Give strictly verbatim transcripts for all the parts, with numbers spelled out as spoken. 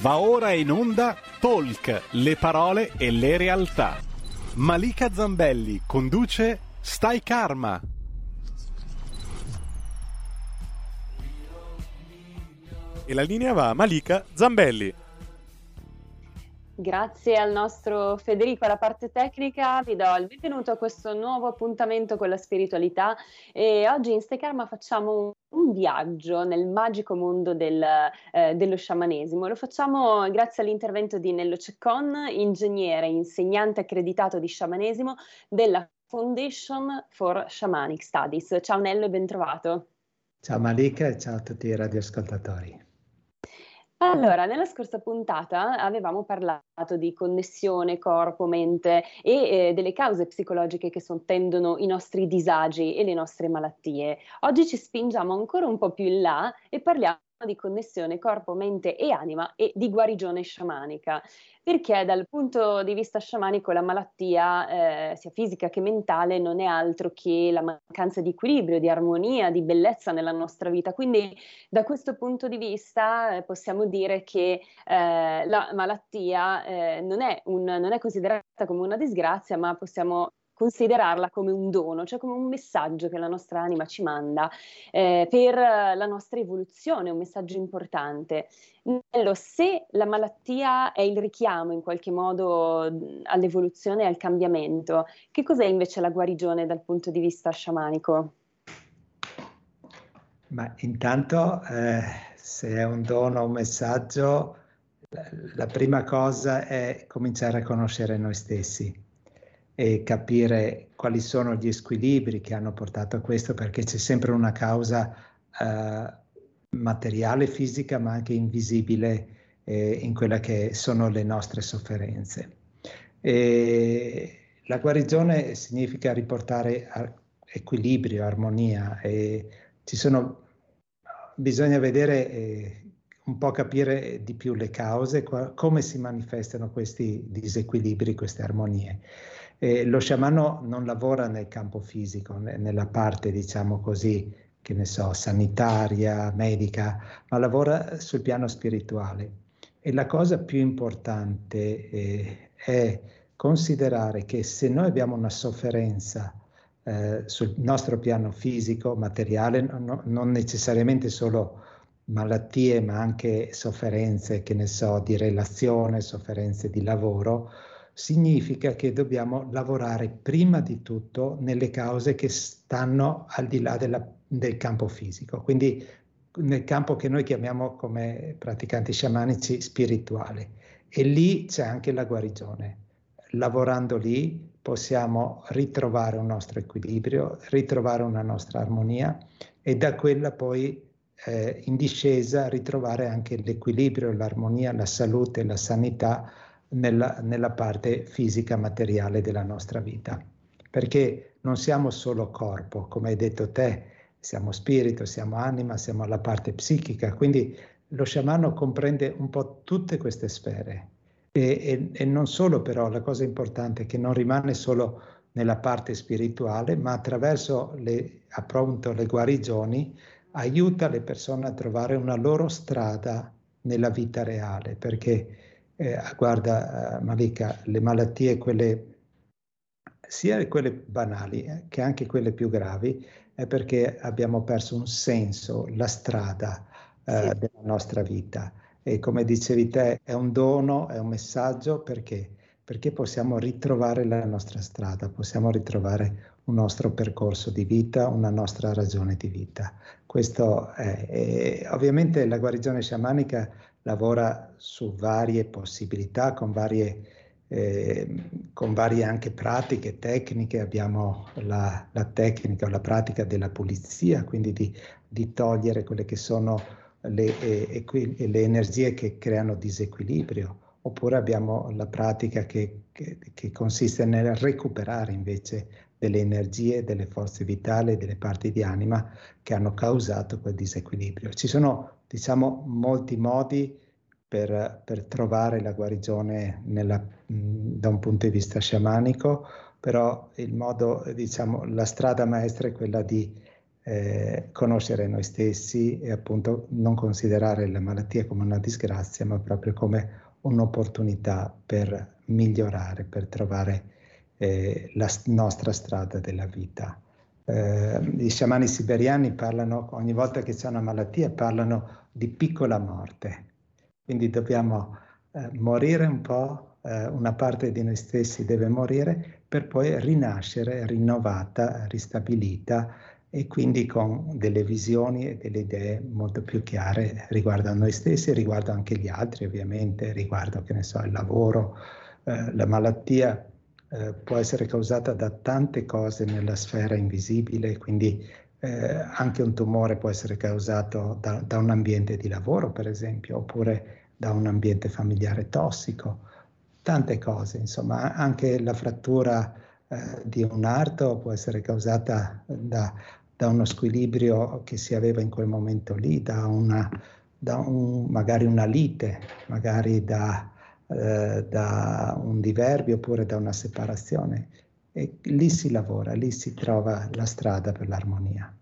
Va ora in onda Talk, le parole e le realtà. Malika Zambelli conduce Stai Karma. E la linea va a Malika Zambelli. Grazie al nostro Federico alla parte tecnica, vi do il benvenuto a questo nuovo appuntamento con la spiritualità e oggi in Stai Karma facciamo un viaggio nel magico mondo del, eh, dello sciamanesimo. Lo facciamo grazie all'intervento di Nello Ceccon, ingegnere e insegnante accreditato di sciamanesimo della Foundation for Shamanic Studies. Ciao Nello e ben trovato. Ciao Malika e ciao a tutti i radioascoltatori. Allora, nella scorsa puntata avevamo parlato di connessione corpo-mente e eh, delle cause psicologiche che sottendono i nostri disagi e le nostre malattie. Oggi ci spingiamo ancora un po' più in là e parliamo di connessione corpo, mente e anima e di guarigione sciamanica, perché dal punto di vista sciamanico la malattia eh, sia fisica che mentale non è altro che la mancanza di equilibrio, di armonia, di bellezza nella nostra vita. Quindi da questo punto di vista eh, possiamo dire che eh, la malattia eh, non è un, non è considerata come una disgrazia, ma possiamo considerarla come un dono, cioè come un messaggio che la nostra anima ci manda eh, per la nostra evoluzione, un messaggio importante. Nello, se la malattia è il richiamo in qualche modo all'evoluzione e al cambiamento, che cos'è invece la guarigione dal punto di vista sciamanico? Ma intanto eh, se è un dono o un messaggio, la prima cosa è cominciare a conoscere noi stessi e capire quali sono gli squilibri che hanno portato a questo, perché c'è sempre una causa eh, materiale, fisica, ma anche invisibile eh, in quella che sono le nostre sofferenze. E la guarigione significa riportare ar- equilibrio, armonia, e ci sono, bisogna vedere, eh, un po' capire di più le cause, qua, come si manifestano questi disequilibri, queste armonie. Eh, lo sciamano non lavora nel campo fisico, ne, nella parte, diciamo così, che ne so, sanitaria, medica, ma lavora sul piano spirituale. E la cosa più importante eh, è considerare che se noi abbiamo una sofferenza eh, sul nostro piano fisico, materiale, no, non necessariamente solo malattie, ma anche sofferenze, che ne so, di relazione, sofferenze di lavoro, significa che dobbiamo lavorare prima di tutto nelle cause che stanno al di là della, del campo fisico, quindi nel campo che noi chiamiamo come praticanti sciamanici spirituale. E lì c'è anche la guarigione. Lavorando lì possiamo ritrovare un nostro equilibrio, ritrovare una nostra armonia e da quella poi eh, in discesa ritrovare anche l'equilibrio, l'armonia, la salute, la sanità, Nella, nella parte fisica materiale della nostra vita, perché non siamo solo corpo, come hai detto te, siamo spirito, siamo anima, siamo la parte psichica, quindi lo sciamano comprende un po' tutte queste sfere e, e, e non solo, però la cosa importante è che non rimane solo nella parte spirituale, ma attraverso le, appunto, le guarigioni aiuta le persone a trovare una loro strada nella vita reale, perché Eh, guarda Malika, le malattie, quelle, sia quelle banali eh, che anche quelle più gravi, è perché abbiamo perso un senso, la strada eh, sì. della nostra vita. E come dicevi te, è un dono, è un messaggio, perché? Perché possiamo ritrovare la nostra strada, possiamo ritrovare un nostro percorso di vita, una nostra ragione di vita. Questo è, è ovviamente la guarigione sciamanica lavora su varie possibilità, con varie, eh, con varie anche pratiche, tecniche. Abbiamo la, la tecnica o la pratica della pulizia, quindi di, di togliere quelle che sono le, eh, equi- le energie che creano disequilibrio, oppure abbiamo la pratica che, che, che consiste nel recuperare invece delle energie, delle forze vitali, delle parti di anima che hanno causato quel disequilibrio. Ci sono, diciamo, molti modi per, per trovare la guarigione nella, da un punto di vista sciamanico, però il modo, diciamo, la strada maestra è quella di eh, conoscere noi stessi e appunto non considerare la malattia come una disgrazia, ma proprio come un'opportunità per migliorare, per trovare eh, la nostra strada della vita. Eh, gli sciamani siberiani parlano, ogni volta che c'è una malattia, parlano di piccola morte, quindi dobbiamo eh, morire un po', eh, una parte di noi stessi deve morire per poi rinascere rinnovata, ristabilita, e quindi con delle visioni e delle idee molto più chiare riguardo a noi stessi, riguardo anche gli altri ovviamente, riguardo, che ne so, il lavoro. Eh, la malattia eh, può essere causata da tante cose nella sfera invisibile, quindi eh, anche un tumore può essere causato da, da un ambiente di lavoro, per esempio, oppure da un ambiente familiare tossico, tante cose, insomma, anche la frattura eh, di un arto può essere causata da, da uno squilibrio che si aveva in quel momento lì, da una, da un, magari una lite, magari da, eh, da un diverbio oppure da una separazione, e lì si lavora, lì si trova la strada per l'armonia.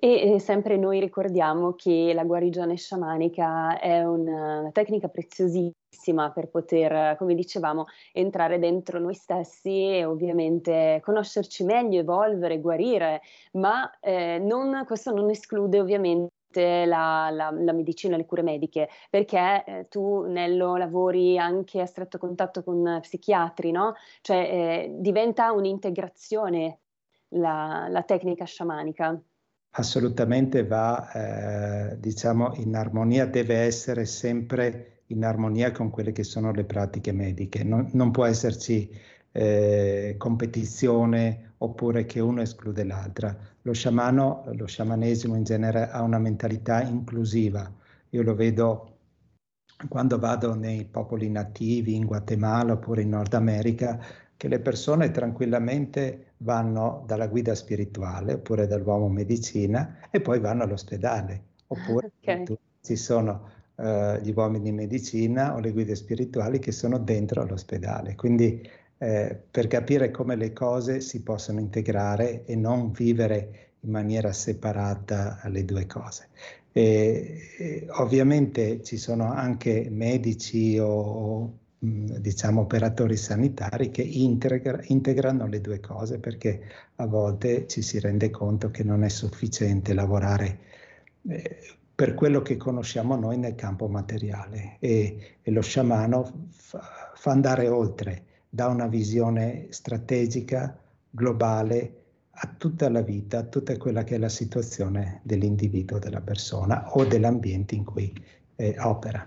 E eh, sempre noi ricordiamo che la guarigione sciamanica è una, una tecnica preziosissima per poter, come dicevamo, entrare dentro noi stessi e ovviamente conoscerci meglio, evolvere, guarire, ma eh, non, questo non esclude ovviamente La, la, la medicina, le cure mediche, perché eh, tu, Nello, lavori anche a stretto contatto con psichiatri, no? Cioè eh, diventa un'integrazione la, la tecnica sciamanica. Assolutamente va, eh, diciamo, in armonia, deve essere sempre in armonia con quelle che sono le pratiche mediche, non, non può esserci eh, competizione oppure che uno esclude l'altra. Lo sciamano, lo sciamanesimo in genere ha una mentalità inclusiva. Io lo vedo quando vado nei popoli nativi, in Guatemala oppure in Nord America, che le persone tranquillamente vanno dalla guida spirituale oppure dall'uomo medicina e poi vanno all'ospedale. Oppure okay. Ci sono eh, gli uomini di medicina o le guide spirituali che sono dentro all'ospedale. Quindi Eh, per capire come le cose si possono integrare e non vivere in maniera separata le due cose. E, e, ovviamente ci sono anche medici o, o diciamo operatori sanitari che integra, integrano le due cose, perché a volte ci si rende conto che non è sufficiente lavorare eh, per quello che conosciamo noi nel campo materiale, e, e lo sciamano fa, fa andare oltre, da una visione strategica, globale, a tutta la vita, a tutta quella che è la situazione dell'individuo, della persona o dell'ambiente in cui eh, opera.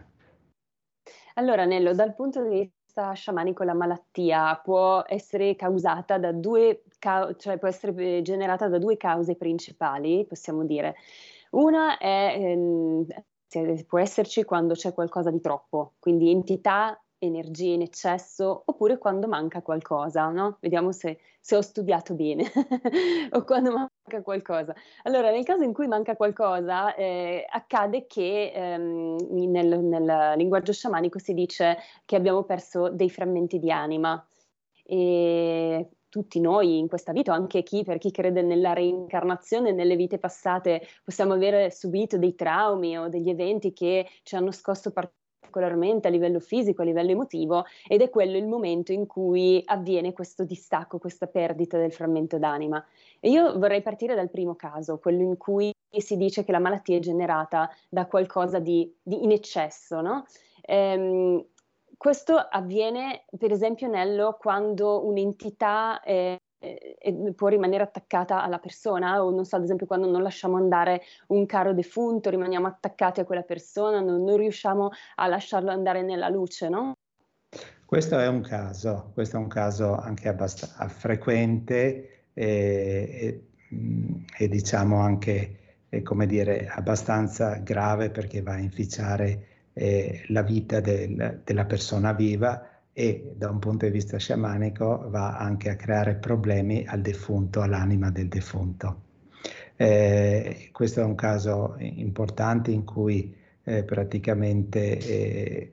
Allora, Nello, dal punto di vista sciamanico la malattia può essere causata da due, cioè può essere generata da due cause principali, possiamo dire. Una è, ehm, può esserci quando c'è qualcosa di troppo, quindi entità, energie in eccesso, oppure quando manca qualcosa, no? Vediamo se, se ho studiato bene, o quando manca qualcosa. Allora, nel caso in cui manca qualcosa, eh, accade che ehm, nel, nel linguaggio sciamanico si dice che abbiamo perso dei frammenti di anima, e tutti noi in questa vita, anche chi, per chi crede nella reincarnazione, nelle vite passate, possiamo aver subito dei traumi o degli eventi che ci hanno scosso particolarmente, particolarmente a livello fisico, a livello emotivo, ed è quello il momento in cui avviene questo distacco, questa perdita del frammento d'anima. E io vorrei partire dal primo caso, quello in cui si dice che la malattia è generata da qualcosa di, di in eccesso, no? Ehm, questo avviene, per esempio, Nello, quando un'entità eh, eh, può rimanere attaccata alla persona, o non so, ad esempio quando non lasciamo andare un caro defunto, rimaniamo attaccati a quella persona, non, non riusciamo a lasciarlo andare nella luce, no? Questo è un caso, questo è un caso anche abbastanza frequente e, e, e diciamo anche, e come dire, abbastanza grave, perché va a inficiare Eh, la vita del, della persona viva, e da un punto di vista sciamanico va anche a creare problemi al defunto, all'anima del defunto. Eh, questo è un caso importante in cui eh, praticamente eh,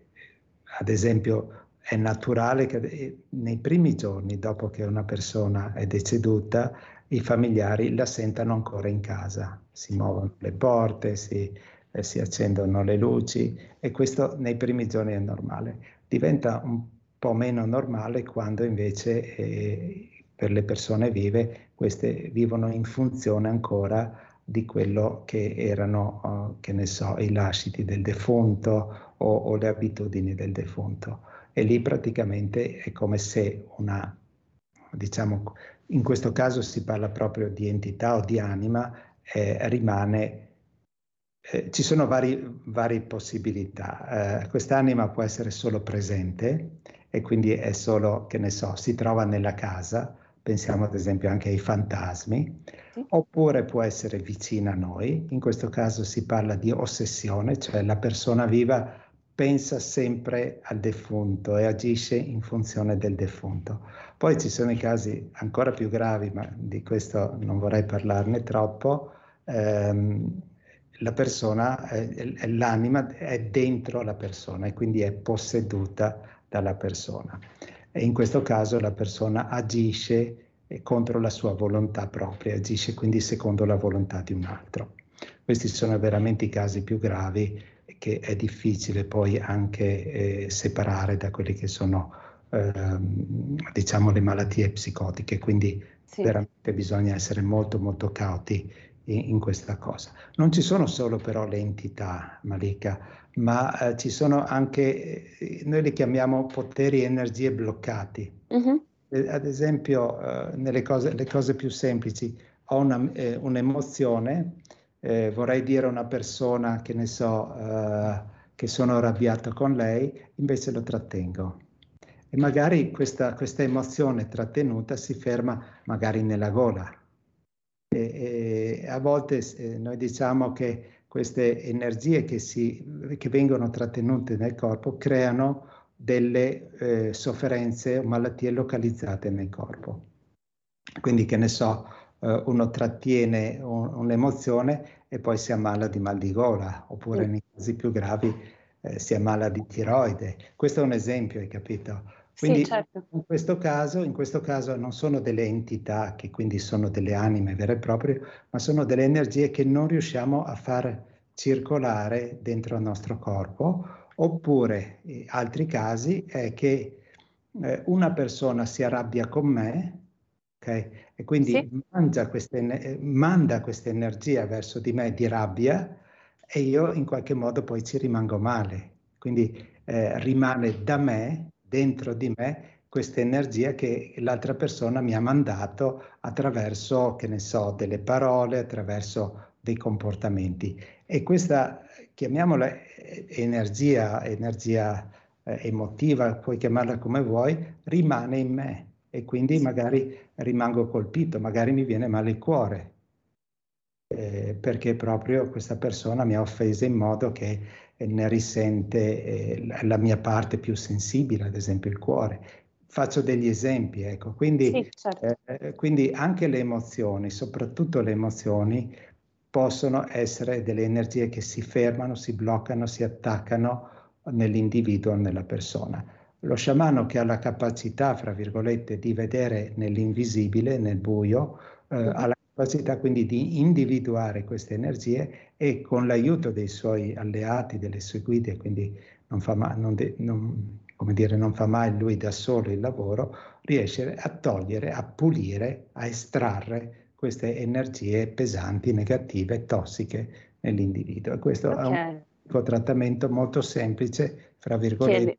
ad esempio è naturale che nei primi giorni dopo che una persona è deceduta i familiari la sentano ancora in casa. Si muovono le porte, si, eh, si accendono le luci, e questo nei primi giorni è normale. Diventa un po' meno normale quando invece eh, per le persone vive, queste vivono in funzione ancora di quello che erano, eh, che ne so, i lasciti del defunto o, o le abitudini del defunto. E lì praticamente è come se una, diciamo, in questo caso si parla proprio di entità o di anima, eh, rimane... Eh, ci sono vari, varie possibilità. Eh, quest'anima può essere solo presente e quindi è solo, che ne so, si trova nella casa, pensiamo ad esempio anche ai fantasmi, sì. Oppure può essere vicina a noi, in questo caso si parla di ossessione, cioè la persona viva pensa sempre al defunto e agisce in funzione del defunto. Poi ci sono i casi ancora più gravi, ma di questo non vorrei parlarne troppo, ehm, la persona, eh, l'anima è dentro la persona e quindi è posseduta dalla persona. E in questo caso la persona agisce contro la sua volontà propria, agisce quindi secondo la volontà di un altro. Questi sono veramente i casi più gravi, che è difficile poi anche eh, separare da quelle che sono eh, diciamo le malattie psicotiche, quindi sì. Veramente bisogna essere molto molto cauti in, in questa cosa. Non ci sono solo però le entità, Malika, ma eh, ci sono anche, eh, noi le chiamiamo poteri e energie bloccati. Mm-hmm. eh, ad esempio eh, nelle cose, le cose più semplici, ho una, eh, un'emozione, Eh, vorrei dire a una persona, che ne so, eh, che sono arrabbiato con lei, invece lo trattengo. E magari questa, questa emozione trattenuta si ferma magari nella gola. E, e a volte eh, noi diciamo che queste energie che, si, che vengono trattenute nel corpo creano delle eh, sofferenze o malattie localizzate nel corpo. Quindi, che ne so, uno trattiene un'emozione e poi si ammala di mal di gola, oppure nei casi più gravi eh, si ammala di tiroide. Questo è un esempio, hai capito? Quindi sì, certo. in, questo caso, in questo caso non sono delle entità che quindi sono delle anime vere e proprie, ma sono delle energie che non riusciamo a far circolare dentro il nostro corpo, oppure in altri casi è che eh, una persona si arrabbia con me, okay? E quindi sì. mangia queste, manda questa energia verso di me di rabbia, e io in qualche modo poi ci rimango male. Quindi eh, rimane da me, dentro di me, questa energia che l'altra persona mi ha mandato attraverso, che ne so, delle parole, attraverso dei comportamenti. E questa, chiamiamola energia, energia eh, emotiva, puoi chiamarla come vuoi, rimane in me. E quindi magari rimango colpito, magari mi viene male il cuore, eh, perché proprio questa persona mi ha offeso in modo che ne risente eh, la mia parte più sensibile, ad esempio il cuore. Faccio degli esempi, ecco. Quindi, sì, certo. eh, quindi anche le emozioni, soprattutto le emozioni, possono essere delle energie che si fermano, si bloccano, si attaccano nell'individuo, nella persona. Lo sciamano, che ha la capacità, fra virgolette, di vedere nell'invisibile, nel buio, eh, ha la capacità quindi di individuare queste energie, e con l'aiuto dei suoi alleati, delle sue guide, quindi non fa mai, non de, non, come dire, non fa mai lui da solo il lavoro, riesce a togliere, a pulire, a estrarre queste energie pesanti, negative, tossiche nell'individuo. E questo okay. è un tipo trattamento molto semplice, fra virgolette, Chiedi.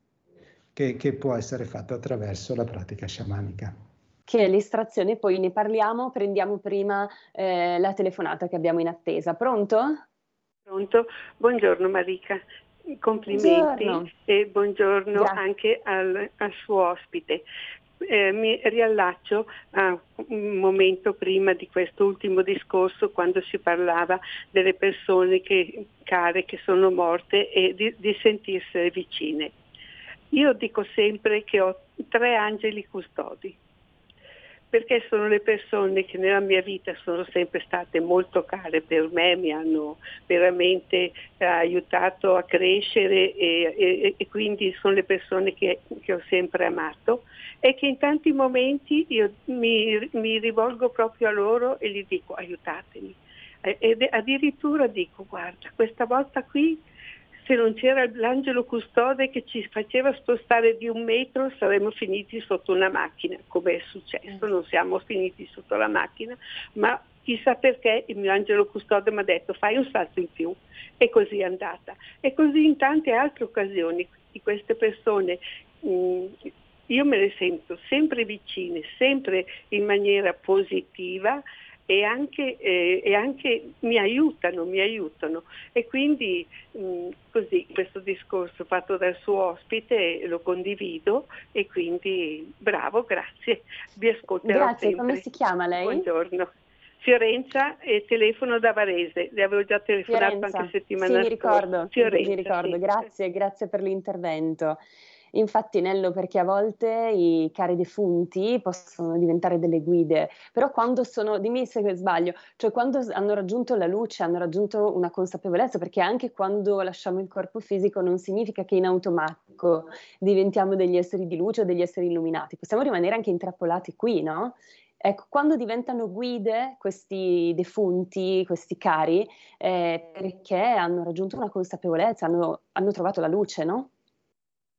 Che, che può essere fatto attraverso la pratica sciamanica. Che è l'estrazione, poi ne parliamo, prendiamo prima eh, la telefonata che abbiamo in attesa. Pronto? Pronto, buongiorno Malika, complimenti, buongiorno. E buongiorno Grazie. Anche al, al suo ospite. Eh, mi riallaccio a un momento prima di questo ultimo discorso, quando si parlava delle persone che, care che sono morte, e di, di sentirsi vicine. Io dico sempre che ho tre angeli custodi. perché sono le persone che nella mia vita sono sempre state molto care per me, mi hanno veramente eh, aiutato a crescere e, e, e quindi sono le persone che, che ho sempre amato e che in tanti momenti io mi, mi rivolgo proprio a loro e gli dico aiutatemi. Ed addirittura dico guarda, questa volta qui se non c'era l'angelo custode che ci faceva spostare di un metro saremmo finiti sotto una macchina, come è successo, non siamo finiti sotto la macchina, ma chissà perché il mio angelo custode mi ha detto fai un salto in più e così è andata. E così in tante altre occasioni di queste persone mh, io me le sento sempre vicine, sempre in maniera positiva. E anche, eh, e anche mi aiutano, mi aiutano e quindi mh, così questo discorso fatto dal suo ospite lo condivido e quindi bravo, grazie, vi ascolterò grazie, sempre. Grazie, come si chiama lei? Buongiorno. Fiorenza e telefono da Varese, le avevo già telefonato Fiorenza. Anche settimana scorsa. Sì, mi ricordo, Fiorenza, mi ricordo. Sì. Grazie, grazie per l'intervento. Infatti Nello, perché a volte i cari defunti possono diventare delle guide, però quando sono, dimmi se sbaglio, cioè quando hanno raggiunto la luce, hanno raggiunto una consapevolezza, perché anche quando lasciamo il corpo fisico non significa che in automatico diventiamo degli esseri di luce o degli esseri illuminati, possiamo rimanere anche intrappolati qui, no? Ecco, quando diventano guide questi defunti, questi cari, eh, perché hanno raggiunto una consapevolezza, hanno, hanno trovato la luce, no?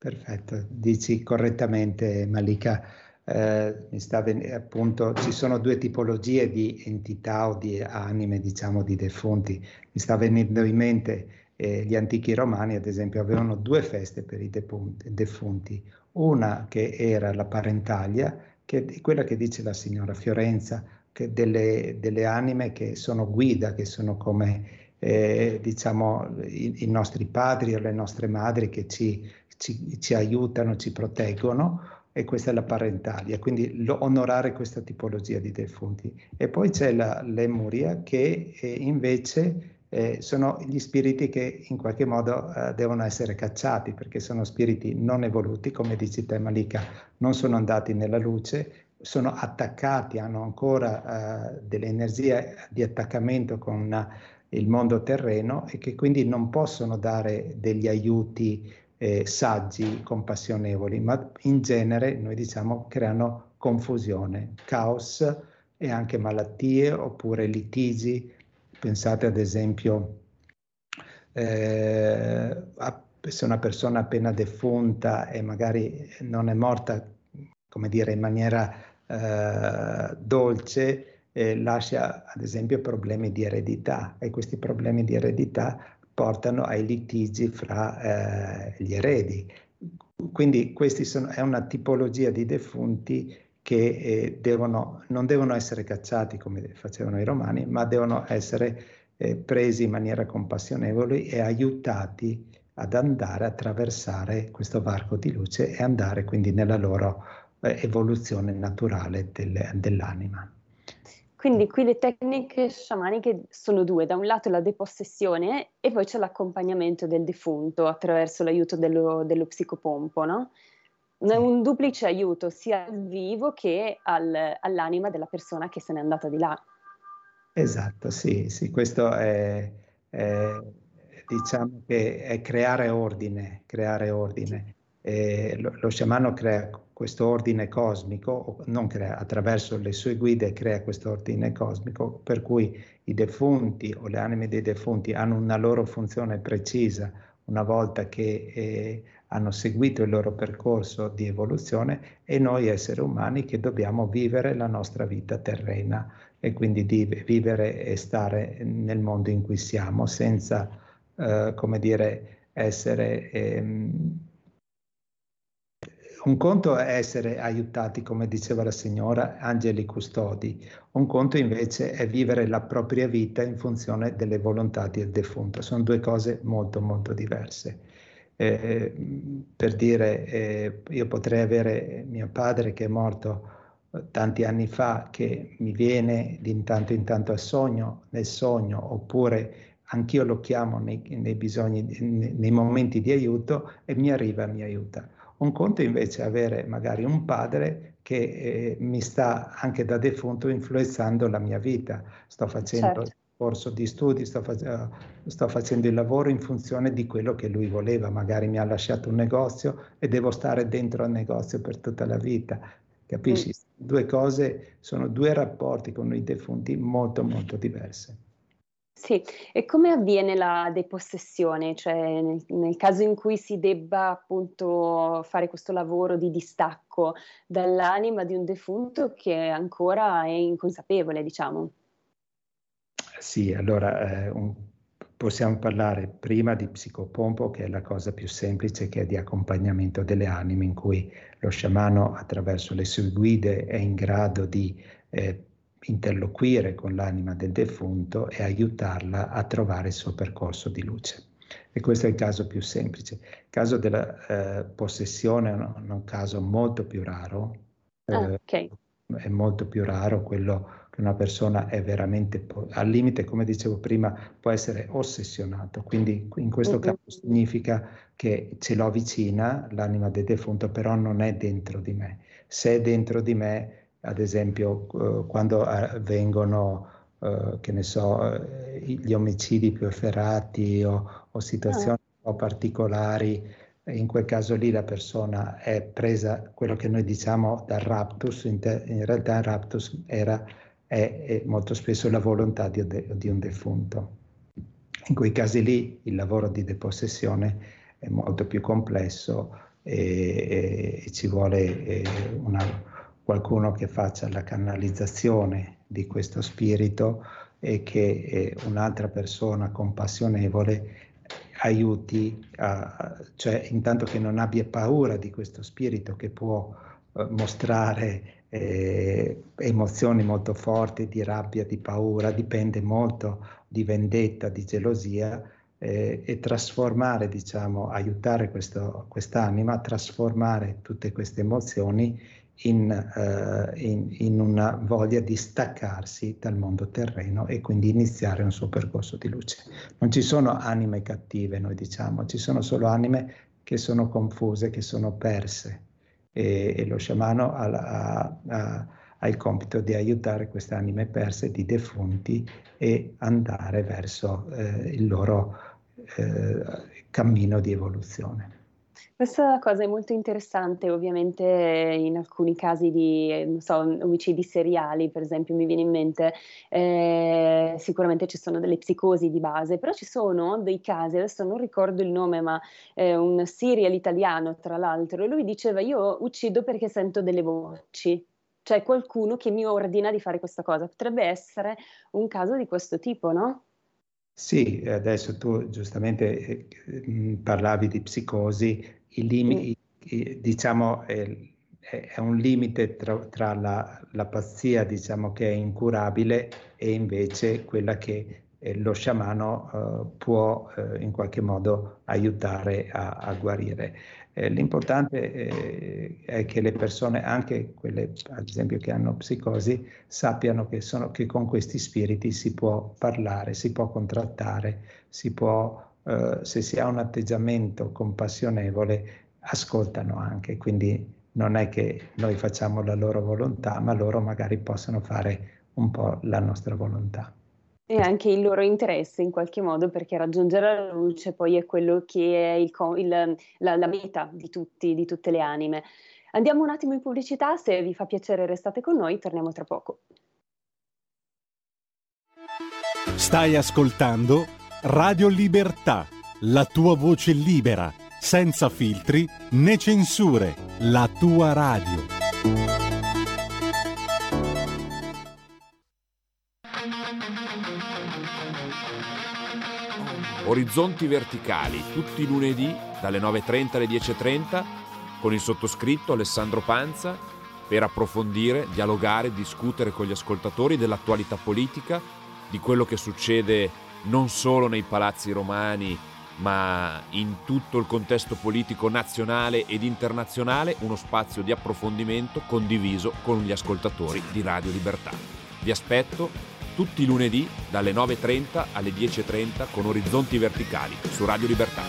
Perfetto, dici correttamente Malika, eh, mi sta ven- appunto ci sono due tipologie di entità o di anime, diciamo, di defunti. Mi sta venendo in mente eh, gli antichi romani, ad esempio, avevano due feste per i defunti, defunti. Una che era la parentaglia, che è quella che dice la signora Fiorenza, che delle, delle anime che sono guida, che sono come eh, diciamo i, i nostri padri o le nostre madri che ci Ci, ci aiutano, ci proteggono, e questa è la parentalia, quindi lo, onorare questa tipologia di defunti. E poi c'è la lemuria che eh, invece eh, sono gli spiriti che in qualche modo eh, devono essere cacciati, perché sono spiriti non evoluti, come dici te Malika, non sono andati nella luce, sono attaccati, hanno ancora eh, dell'energia di attaccamento con una, il mondo terreno e che quindi non possono dare degli aiuti Eh, saggi, compassionevoli, ma in genere noi diciamo creano confusione, caos e anche malattie oppure litigi. Pensate ad esempio eh, a, se una persona appena defunta e magari non è morta, come dire, in maniera eh, dolce, eh, lascia ad esempio problemi di eredità e questi problemi di eredità portano ai litigi fra eh, gli eredi. Quindi questi sono, è una tipologia di defunti che eh, devono, non devono essere cacciati come facevano i romani, ma devono essere eh, presi in maniera compassionevole e aiutati ad andare, attraversare questo varco di luce e andare quindi nella loro eh, evoluzione naturale del, dell'anima. Quindi qui le tecniche sciamaniche sono due, da un lato la depossessione e poi c'è l'accompagnamento del defunto attraverso l'aiuto dello, dello psicopompo, no? Sì. Un duplice aiuto sia al vivo che al, all'anima della persona che se n'è andata di là. Esatto, sì, sì, questo è, è diciamo che è creare ordine, creare ordine. Eh, lo, lo sciamano crea questo ordine cosmico, non crea, attraverso le sue guide crea questo ordine cosmico, per cui i defunti o le anime dei defunti hanno una loro funzione precisa una volta che eh, hanno seguito il loro percorso di evoluzione e noi esseri umani che dobbiamo vivere la nostra vita terrena e quindi di vivere e stare nel mondo in cui siamo senza, eh, come dire, essere... Ehm, Un conto è essere aiutati, come diceva la signora, angeli custodi. Un conto invece è vivere la propria vita in funzione delle volontà del defunto. Sono due cose molto, molto diverse. Eh, per dire, eh, io potrei avere mio padre che è morto tanti anni fa, che mi viene di tanto in tanto a sogno, nel sogno, oppure anch'io lo chiamo nei, nei bisogni, nei momenti di aiuto e mi arriva e mi aiuta. Un conto invece è avere magari un padre che eh, mi sta anche da defunto influenzando la mia vita. Sto facendo certo. il corso di studi, sto, fac- sto facendo il lavoro in funzione di quello che lui voleva. Magari mi ha lasciato un negozio e devo stare dentro al negozio per tutta la vita. Capisci? Mm. Due cose, sono due rapporti con i defunti molto molto diverse. Sì, e come avviene la depossessione? Cioè nel, nel caso in cui si debba appunto fare questo lavoro di distacco dall'anima di un defunto che ancora è inconsapevole, diciamo? Sì, allora eh, un, possiamo parlare prima di psicopompo, che è la cosa più semplice, che è di accompagnamento delle anime, in cui lo sciamano attraverso le sue guide è in grado di eh, interloquire con l'anima del defunto e aiutarla a trovare il suo percorso di luce. E questo è il caso più semplice. Il caso della eh, possessione è un, un caso molto più raro, eh, ah, okay. è molto più raro quello che una persona è veramente, po- al limite, come dicevo prima, può essere ossessionato, quindi in questo mm-hmm. caso significa che ce l'ho vicina, l'anima del defunto, però non è dentro di me. Se è dentro di me, ad esempio, quando avvengono, che ne so, gli omicidi più efferati o, o situazioni un po' particolari, in quel caso lì la persona è presa, quello che noi diciamo, dal raptus. In realtà il raptus era, è, è molto spesso la volontà di, di un defunto. In quei casi lì il lavoro di depossessione è molto più complesso e, e ci vuole e una... qualcuno che faccia la canalizzazione di questo spirito e che un'altra persona compassionevole aiuti, a, cioè intanto che non abbia paura di questo spirito che può eh, mostrare eh, emozioni molto forti di rabbia, di paura, dipende molto, di vendetta, di gelosia, eh, e trasformare, diciamo, aiutare questo, quest'anima a trasformare tutte queste emozioni In, uh, in, in una voglia di staccarsi dal mondo terreno e quindi iniziare un suo percorso di luce. Non ci sono anime cattive, noi diciamo, ci sono solo anime che sono confuse, che sono perse, e, e lo sciamano ha, ha, ha, ha il compito di aiutare queste anime perse di defunti e andare verso eh, il loro eh, cammino di evoluzione. Questa cosa è molto interessante, ovviamente in alcuni casi di, non so, omicidi seriali, per esempio, mi viene in mente, eh, sicuramente ci sono delle psicosi di base, però ci sono dei casi, adesso non ricordo il nome, ma eh, un serial italiano, tra l'altro, lui diceva: io uccido perché sento delle voci, cioè qualcuno che mi ordina di fare questa cosa. Potrebbe essere un caso di questo tipo, no? Sì, adesso tu giustamente eh, parlavi di psicosi. I limiti, diciamo, è, è un limite tra, tra la, la pazzia, diciamo, che è incurabile, e invece quella che eh, lo sciamano eh, può eh, in qualche modo aiutare a, a guarire. Eh, l'importante eh, è che le persone, anche quelle ad esempio che hanno psicosi, sappiano che, sono, che con questi spiriti si può parlare, si può contrattare, si può... Uh, se si ha un atteggiamento compassionevole, ascoltano anche, quindi non è che noi facciamo la loro volontà, ma loro magari possono fare un po' la nostra volontà. E anche il loro interesse, in qualche modo, perché raggiungere la luce poi è quello che è il, il, la, la meta di tutti, di tutte le anime. Andiamo un attimo in pubblicità, se vi fa piacere restate con noi, torniamo tra poco. Stai ascoltando Radio Libertà, la tua voce libera, senza filtri né censure, la tua radio. Orizzonti verticali, tutti i lunedì dalle nove e trenta alle dieci e trenta con il sottoscritto Alessandro Panza, per approfondire, dialogare, discutere con gli ascoltatori dell'attualità politica, di quello che succede non solo nei palazzi romani, ma in tutto il contesto politico nazionale ed internazionale, uno spazio di approfondimento condiviso con gli ascoltatori di Radio Libertà. Vi aspetto tutti i lunedì dalle nove e trenta alle dieci e trenta con Orizzonti Verticali su Radio Libertà.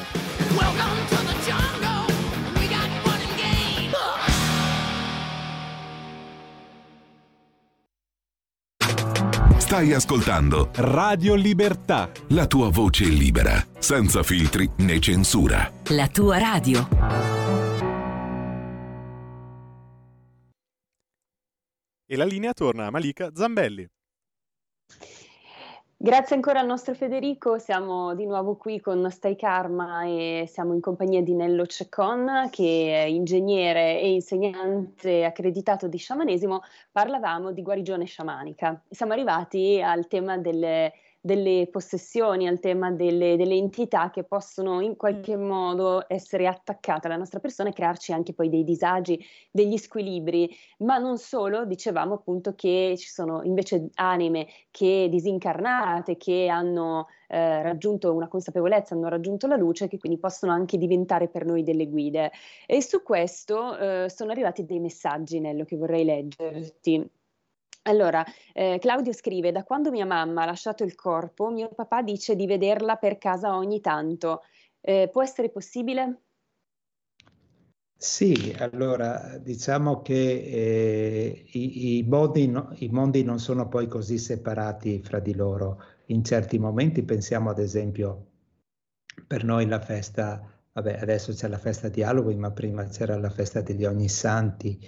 Stai ascoltando Radio Libertà, la tua voce libera, senza filtri né censura. La tua radio. E la linea torna a Malika Zambelli. Grazie ancora al nostro Federico, siamo di nuovo qui con Stai Karma e siamo in compagnia di Nello Ceccon, che è ingegnere e insegnante accreditato di sciamanesimo. Parlavamo di guarigione sciamanica. Siamo arrivati al tema delle, delle possessioni, al tema delle, delle entità che possono in qualche modo essere attaccate alla nostra persona e crearci anche poi dei disagi, degli squilibri, ma non solo. Dicevamo appunto che ci sono invece anime che disincarnate, che hanno eh, raggiunto una consapevolezza, hanno raggiunto la luce, che quindi possono anche diventare per noi delle guide. E su questo eh, sono arrivati dei messaggi, Nello, che vorrei leggerti. Allora, eh, Claudio scrive: da quando mia mamma ha lasciato il corpo, mio papà dice di vederla per casa ogni tanto. Eh, può essere possibile? Sì, allora diciamo che eh, i, i, mondi no, i mondi non sono poi così separati fra di loro. In certi momenti pensiamo, ad esempio, per noi la festa, vabbè, adesso c'è la festa di Halloween, ma prima c'era la festa degli Ognissanti,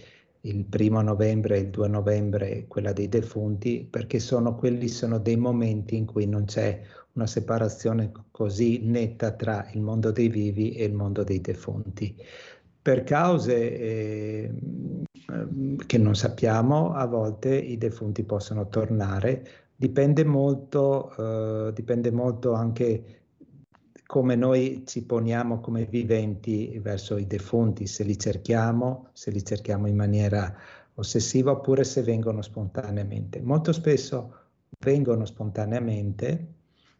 il primo novembre, il due novembre, quella dei defunti, perché sono, quelli sono dei momenti in cui non c'è una separazione così netta tra il mondo dei vivi e il mondo dei defunti. Per cause eh, che non sappiamo, a volte i defunti possono tornare, dipende molto, eh, dipende molto anche come noi ci poniamo come viventi verso i defunti, se li cerchiamo, se li cerchiamo in maniera ossessiva oppure se vengono spontaneamente. Molto spesso vengono spontaneamente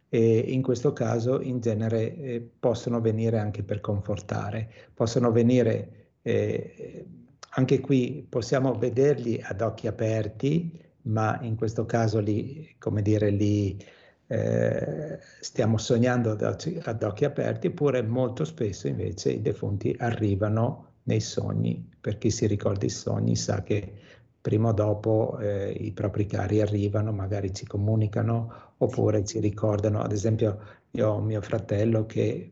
e in questo caso in genere eh, possono venire anche per confortare, possono venire, eh, anche qui possiamo vederli ad occhi aperti, ma in questo caso li, come dire, li... Eh, stiamo sognando ad occhi aperti, eppure molto spesso invece i defunti arrivano nei sogni. Per chi si ricorda i sogni sa che prima o dopo eh, i propri cari arrivano, magari ci comunicano oppure ci ricordano. Ad esempio io ho mio fratello che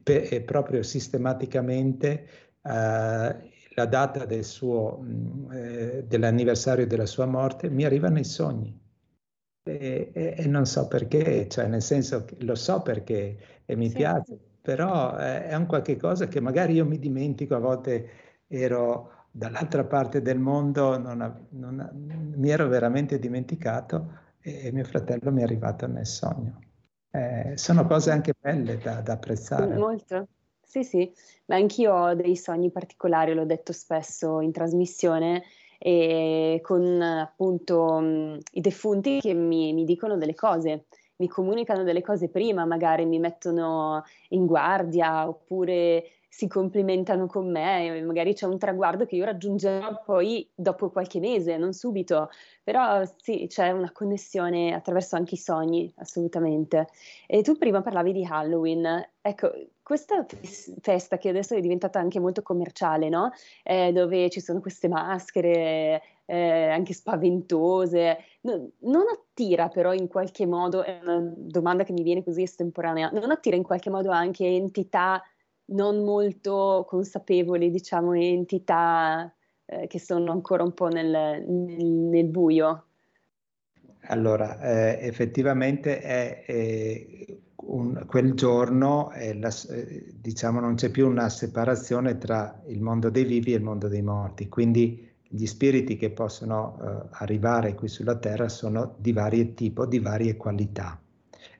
pe- proprio sistematicamente eh, la data del suo, eh, dell'anniversario della sua morte mi arriva nei sogni. E, e, e non so perché, cioè nel senso che lo so perché e mi sì. piace, però è, è un qualche cosa che magari io mi dimentico, a volte ero dall'altra parte del mondo, non, non, mi ero veramente dimenticato e, e mio fratello mi è arrivato nel sogno. Eh, sono cose anche belle da, da apprezzare. Molto. Sì, sì, ma anch'io ho dei sogni particolari, l'ho detto spesso in trasmissione, e con appunto mh, i defunti che mi, mi dicono delle cose, mi comunicano delle cose prima, magari mi mettono in guardia oppure si complimentano con me, magari c'è un traguardo che io raggiungerò poi dopo qualche mese, non subito, però sì, c'è una connessione attraverso anche i sogni, assolutamente. E tu prima parlavi di Halloween, ecco, questa festa che adesso è diventata anche molto commerciale, no? Eh, dove ci sono queste maschere eh, anche spaventose, no, non attira però in qualche modo, è una domanda che mi viene così estemporanea, non attira in qualche modo anche entità non molto consapevoli, diciamo, entità eh, che sono ancora un po' nel, nel, nel buio? Allora, eh, effettivamente è... è... Un, quel giorno eh, la, eh, diciamo non c'è più una separazione tra il mondo dei vivi e il mondo dei morti, quindi gli spiriti che possono eh, arrivare qui sulla terra sono di vario tipo, di varie qualità,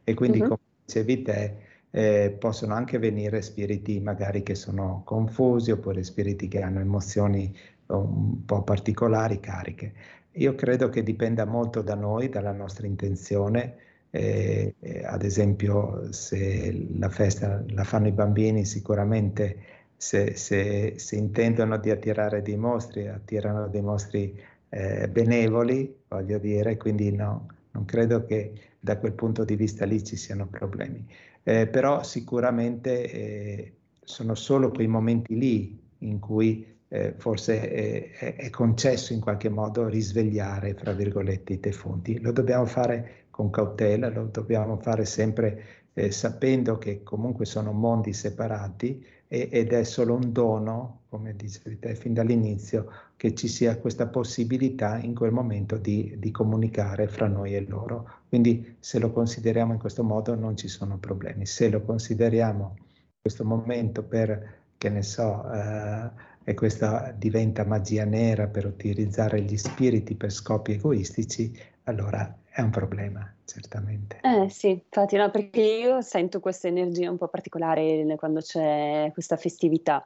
e quindi uh-huh. come dicevi te eh, possono anche venire spiriti magari che sono confusi oppure spiriti che hanno emozioni un po' particolari, cariche. Io credo che dipenda molto da noi, dalla nostra intenzione. Eh, eh, ad esempio se la festa la fanno i bambini, sicuramente se, se, se intendono di attirare dei mostri, attirano dei mostri eh, benevoli, voglio dire, quindi no, non credo che da quel punto di vista lì ci siano problemi, eh, però sicuramente eh, sono solo quei momenti lì in cui eh, forse è, è concesso in qualche modo risvegliare, fra virgolette, i defunti. Lo dobbiamo fare con cautela, lo dobbiamo fare sempre eh, sapendo che comunque sono mondi separati e, ed è solo un dono, come dicevi te fin dall'inizio, che ci sia questa possibilità in quel momento di, di comunicare fra noi e loro. Quindi se lo consideriamo in questo modo non ci sono problemi. Se lo consideriamo in questo momento per, che ne so, eh, e questa diventa magia nera per utilizzare gli spiriti per scopi egoistici, allora è un problema, certamente. Eh sì, infatti, no, perché io sento questa energia un po' particolare quando c'è questa festività.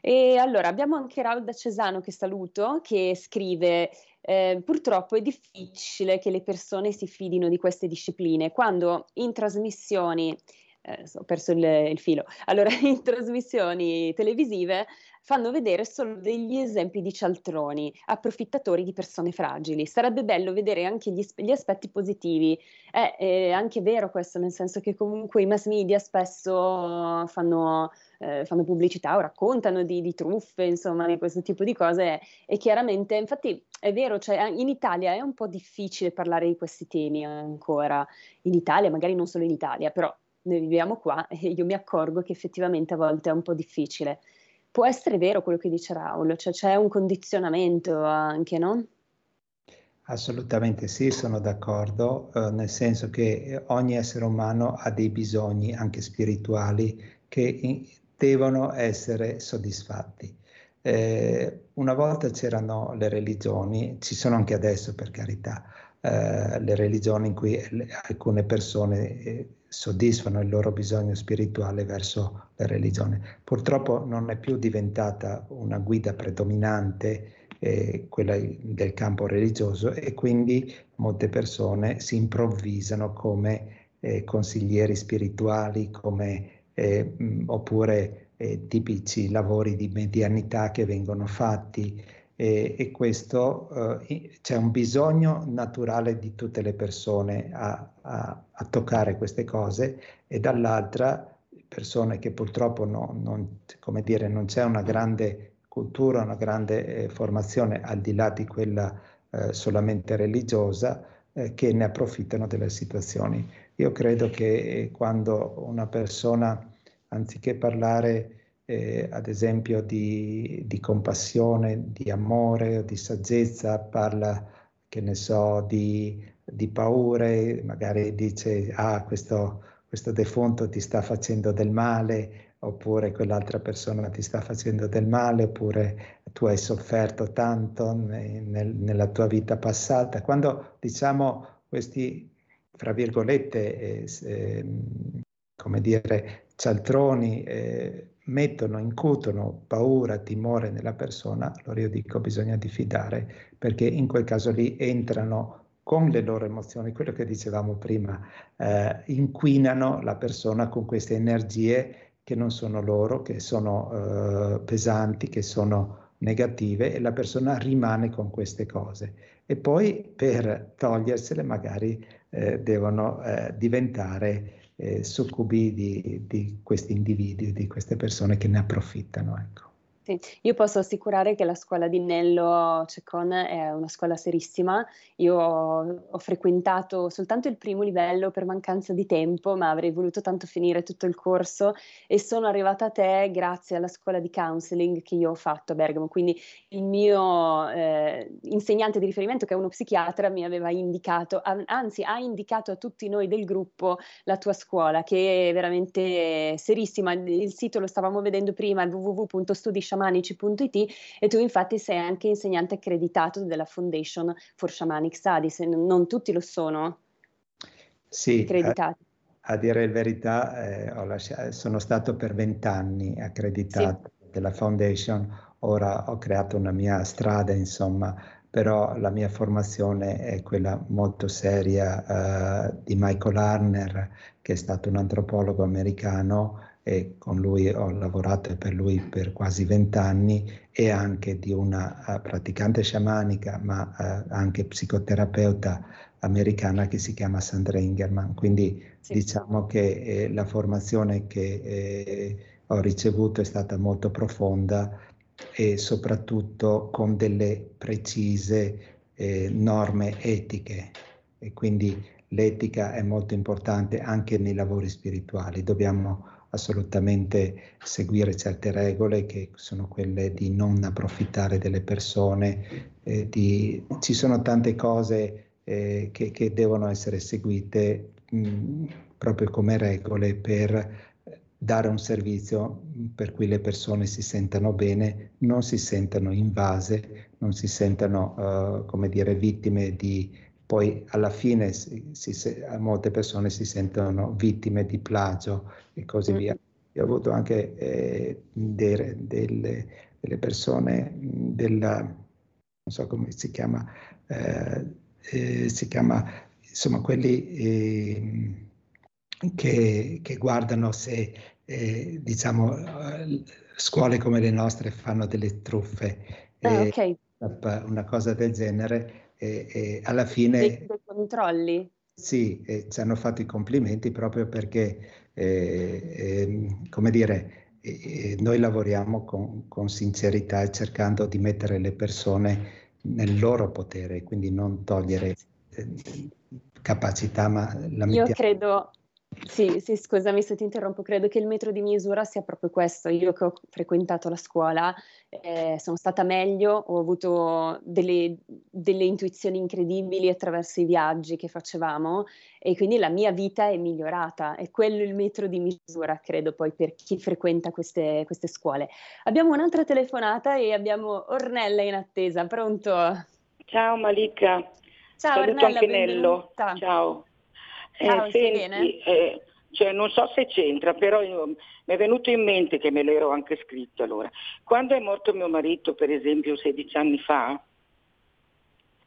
E allora abbiamo anche Raul da Cesano, che saluto, che scrive eh, purtroppo è difficile che le persone si fidino di queste discipline quando in trasmissioni eh, ho perso il, il filo allora in trasmissioni televisive fanno vedere solo degli esempi di cialtroni, approfittatori di persone fragili. Sarebbe bello vedere anche gli, gli aspetti positivi. È, è anche vero questo, nel senso che comunque i mass media spesso fanno, eh, fanno pubblicità o raccontano di, di truffe, insomma, di questo tipo di cose. E chiaramente, infatti è vero, cioè, in Italia è un po' difficile parlare di questi temi ancora. In Italia, magari non solo in Italia, però noi viviamo qua e io mi accorgo che effettivamente a volte è un po' difficile. Può essere vero quello che dice Raul, cioè c'è un condizionamento anche, no? Assolutamente sì, sono d'accordo, eh, nel senso che ogni essere umano ha dei bisogni, anche spirituali, che in, devono essere soddisfatti. Eh, una volta c'erano le religioni, ci sono anche adesso per carità, eh, le religioni in cui alcune persone... Eh, soddisfano il loro bisogno spirituale verso la religione. Purtroppo non è più diventata una guida predominante eh, quella del campo religioso e quindi molte persone si improvvisano come eh, consiglieri spirituali, come, eh, mh, oppure eh, tipici lavori di medianità che vengono fatti. E, e questo eh, c'è un bisogno naturale di tutte le persone a, a, a toccare queste cose, e dall'altra persone che purtroppo no, non, come dire, non c'è una grande cultura, una grande eh, formazione al di là di quella eh, solamente religiosa, eh, che ne approfittano delle situazioni. Io credo che quando una persona, anziché parlare Eh, ad esempio di, di compassione, di amore, di saggezza, parla, che ne so, di, di paure, magari dice ah questo, questo defunto ti sta facendo del male, oppure quell'altra persona ti sta facendo del male, oppure tu hai sofferto tanto nel, nel, nella tua vita passata. Quando diciamo questi, fra virgolette, eh, eh, come dire, cialtroni, eh, mettono, incutono paura, timore nella persona, allora io dico bisogna diffidare, perché in quel caso lì entrano con le loro emozioni, quello che dicevamo prima, eh, inquinano la persona con queste energie che non sono loro, che sono eh, pesanti, che sono negative, e la persona rimane con queste cose. E poi per togliersele magari eh, devono eh, diventare Eh, succubi di, di questi individui, di queste persone che ne approfittano. Ecco. Sì. Io posso assicurare che la scuola di Nello Ceccon è una scuola serissima. Io ho, ho frequentato soltanto il primo livello per mancanza di tempo, ma avrei voluto tanto finire tutto il corso, e sono arrivata a te grazie alla scuola di counseling che io ho fatto a Bergamo. Quindi il mio eh, insegnante di riferimento, che è uno psichiatra, mi aveva indicato, anzi ha indicato a tutti noi del gruppo la tua scuola, che è veramente serissima. Il sito lo stavamo vedendo prima, w w w punto studisciamanici punto i t, e tu infatti sei anche insegnante accreditato della Foundation for Shamanic Studies. Non tutti lo sono. Sì, accreditati. A, a dire la verità, eh, ho lasciato, sono stato per vent'anni accreditato, sì, della Foundation. Ora ho creato una mia strada, insomma, però la mia formazione è quella molto seria eh, di Michael Harner, che è stato un antropologo americano, e con lui ho lavorato per lui per quasi vent'anni, e anche di una uh, praticante sciamanica, ma uh, anche psicoterapeuta americana, che si chiama Sandra Ingerman. Quindi sì, diciamo che eh, la formazione che eh, ho ricevuto è stata molto profonda, e e soprattutto con delle precise eh, norme etiche. E quindi l'etica è molto importante anche nei lavori spirituali. Dobbiamo assolutamente seguire certe regole che sono quelle di non approfittare delle persone. Eh, di... Ci sono tante cose eh, che, che devono essere seguite mh, proprio come regole per dare un servizio per cui le persone si sentano bene, non si sentano invase, non si sentano, uh, come dire, vittime di... Poi alla fine si, si, molte persone si sentono vittime di plagio e così via. Io ho avuto anche eh, de, delle, delle persone della... non so come si chiama... Eh, eh, si chiama... insomma quelli... Eh, Che, che guardano se eh, diciamo scuole come le nostre fanno delle truffe, ah, eh, okay. Una cosa del genere, e, e alla fine dei, dei controlli. Sì, eh, ci hanno fatto i complimenti proprio perché eh, eh, come dire eh, noi lavoriamo con, con sincerità, cercando di mettere le persone nel loro potere, quindi non togliere eh, capacità, ma la mettiamo. Io credo Sì, sì, scusami se ti interrompo, credo che il metro di misura sia proprio questo. Io che ho frequentato la scuola eh, sono stata meglio, ho avuto delle, delle intuizioni incredibili attraverso i viaggi che facevamo e quindi la mia vita è migliorata, e quello è il metro di misura, credo, poi per chi frequenta queste, queste scuole. Abbiamo un'altra telefonata e abbiamo Ornella in attesa, pronto? Ciao Malika. Ciao Ornella, anche Nello. Ciao. Eh, senti, eh, cioè non so se c'entra, però io, mi è venuto in mente che me l'ero anche scritto allora. Quando è morto mio marito, per esempio sedici anni fa,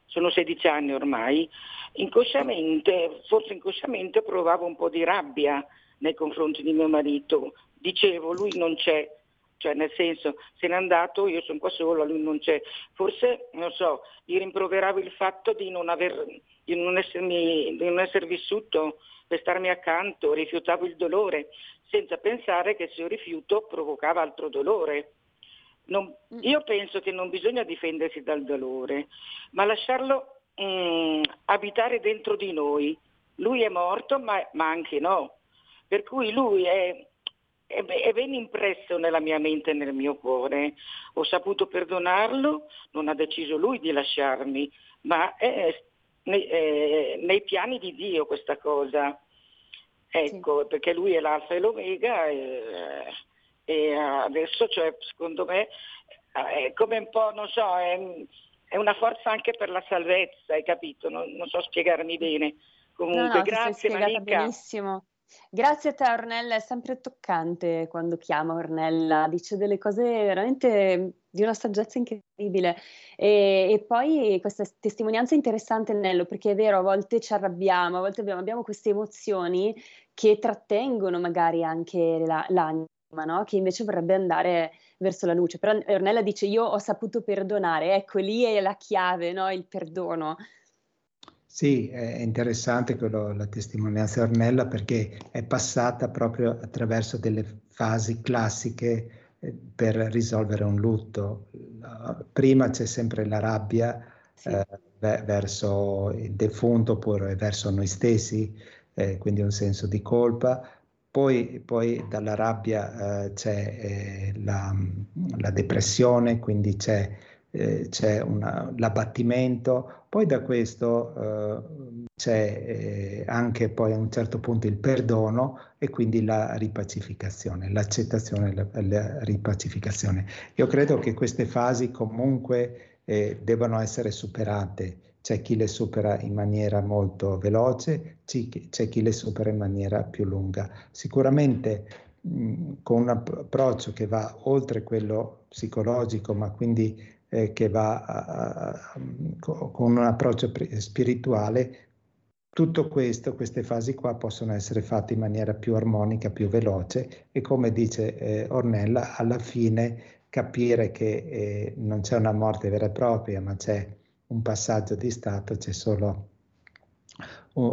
sono sedici anni ormai, inconsciamente, forse inconsciamente provavo un po' di rabbia nei confronti di mio marito. Dicevo, lui non c'è, cioè nel senso, se n'è andato, io sono qua sola, lui non c'è. Forse, non so, gli rimproveravo il fatto di non aver... di non essermi, di non esser vissuto per starmi accanto, rifiutavo il dolore, senza pensare che se io rifiuto provocava altro dolore. Non, io penso che non bisogna difendersi dal dolore, ma lasciarlo mh, abitare dentro di noi. Lui è morto, ma, ma anche no. Per cui lui è, è, è ben impresso nella mia mente e nel mio cuore. Ho saputo perdonarlo, non ha deciso lui di lasciarmi, ma è... Nei, eh, nei piani di Dio questa cosa, ecco, sì. Perché lui è l'alfa e l'omega e, e adesso, cioè, secondo me è come un po', non so, è, è una forza anche per la salvezza, hai capito? Non, non so spiegarmi bene, comunque no, no, grazie Malika. Benissimo. Grazie a te Ornella, è sempre toccante quando chiama Ornella, dice delle cose veramente di una saggezza incredibile e, e poi questa testimonianza è interessante, Nello, perché è vero, a volte ci arrabbiamo, a volte abbiamo, abbiamo queste emozioni che trattengono magari anche la, l'anima, no? Che invece vorrebbe andare verso la luce, però Ornella dice io ho saputo perdonare, ecco lì è la chiave, no? Il perdono. Sì, è interessante quello, la testimonianza di Ornella, perché è passata proprio attraverso delle fasi classiche per risolvere un lutto. Prima c'è sempre la rabbia, sì. eh, verso il defunto oppure verso noi stessi, eh, quindi un senso di colpa. Poi, poi dalla rabbia eh, c'è eh, la, la depressione, quindi c'è... c'è una, l'abbattimento, poi da questo eh, c'è eh, anche poi a un certo punto il perdono e quindi la ripacificazione, l'accettazione e la, la ripacificazione. Io credo che queste fasi comunque eh, debbano essere superate, c'è chi le supera in maniera molto veloce, c'è chi le supera in maniera più lunga. Sicuramente mh, con un approccio che va oltre quello psicologico, ma quindi che va a, a, con un approccio spirituale, tutto questo, queste fasi qua possono essere fatte in maniera più armonica, più veloce e, come dice eh, Ornella, alla fine capire che eh, non c'è una morte vera e propria, ma c'è un passaggio di stato, c'è solo,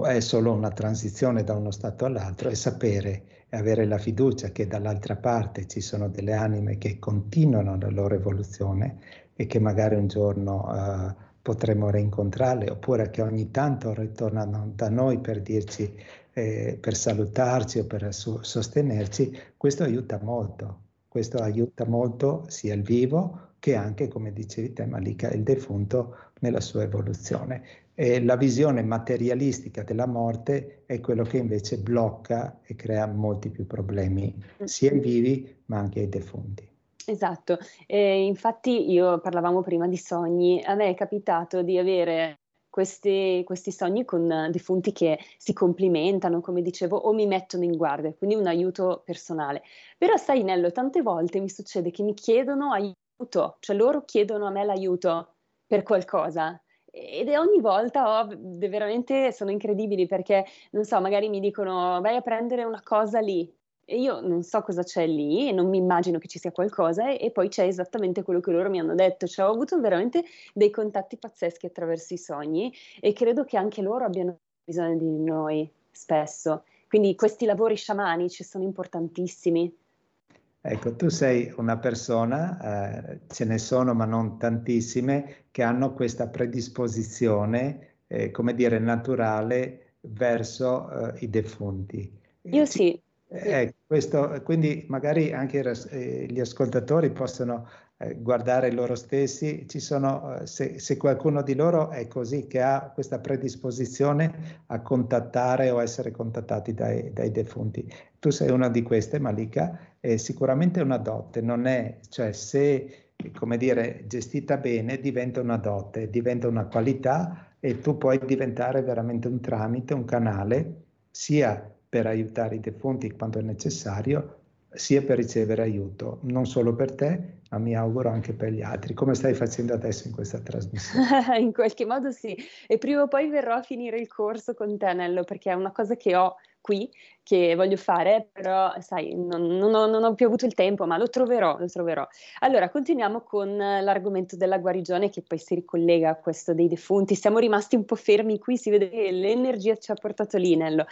è solo una transizione da uno stato all'altro, e sapere e avere la fiducia che dall'altra parte ci sono delle anime che continuano la loro evoluzione e che magari un giorno eh, potremo rincontrarle, oppure che ogni tanto ritornano da noi per dirci, eh, per salutarci o per so- sostenerci. Questo aiuta molto, questo aiuta molto sia il vivo che anche, come dicevi te Malika, il defunto nella sua evoluzione. E la visione materialistica della morte è quello che invece blocca e crea molti più problemi, sia ai vivi ma anche ai defunti. Esatto, eh, infatti io parlavamo prima di sogni, a me è capitato di avere questi, questi sogni con defunti che si complimentano, come dicevo, o mi mettono in guardia, quindi un aiuto personale. Però sai Nello, tante volte mi succede che mi chiedono aiuto, cioè loro chiedono a me l'aiuto per qualcosa. Ed è ogni volta, oh, veramente sono incredibili perché, non so, magari mi dicono vai a prendere una cosa lì, e io non so cosa c'è lì e non mi immagino che ci sia qualcosa e, e poi c'è esattamente quello che loro mi hanno detto. Cioè ho avuto veramente dei contatti pazzeschi attraverso i sogni e credo che anche loro abbiano bisogno di noi spesso, quindi questi lavori sciamanici sono importantissimi. Ecco, tu sei una persona, eh, ce ne sono ma non tantissime, che hanno questa predisposizione, eh, come dire, naturale verso eh, i defunti. Io sì. Eh, questo, quindi magari anche eh, gli ascoltatori possono eh, guardare loro stessi, ci sono, eh, se, se qualcuno di loro è così, che ha questa predisposizione a contattare o essere contattati dai, dai defunti. Tu sei una di queste, Malika, e sicuramente è una dote, non è, cioè se, come dire, gestita bene diventa una dote, diventa una qualità e tu puoi diventare veramente un tramite, un canale, sia per aiutare i defunti quando è necessario, sia per ricevere aiuto, non solo per te, ma mi auguro anche per gli altri, come stai facendo adesso in questa trasmissione. In qualche modo sì, e prima o poi verrò a finire il corso con te, Nello, perché è una cosa che ho qui, che voglio fare, però sai, non, non, ho, non ho più avuto il tempo, ma lo troverò, lo troverò. Allora, continuiamo con l'argomento della guarigione, che poi si ricollega a questo dei defunti. Siamo rimasti un po' fermi qui, si vede che l'energia ci ha portato lì, Nello.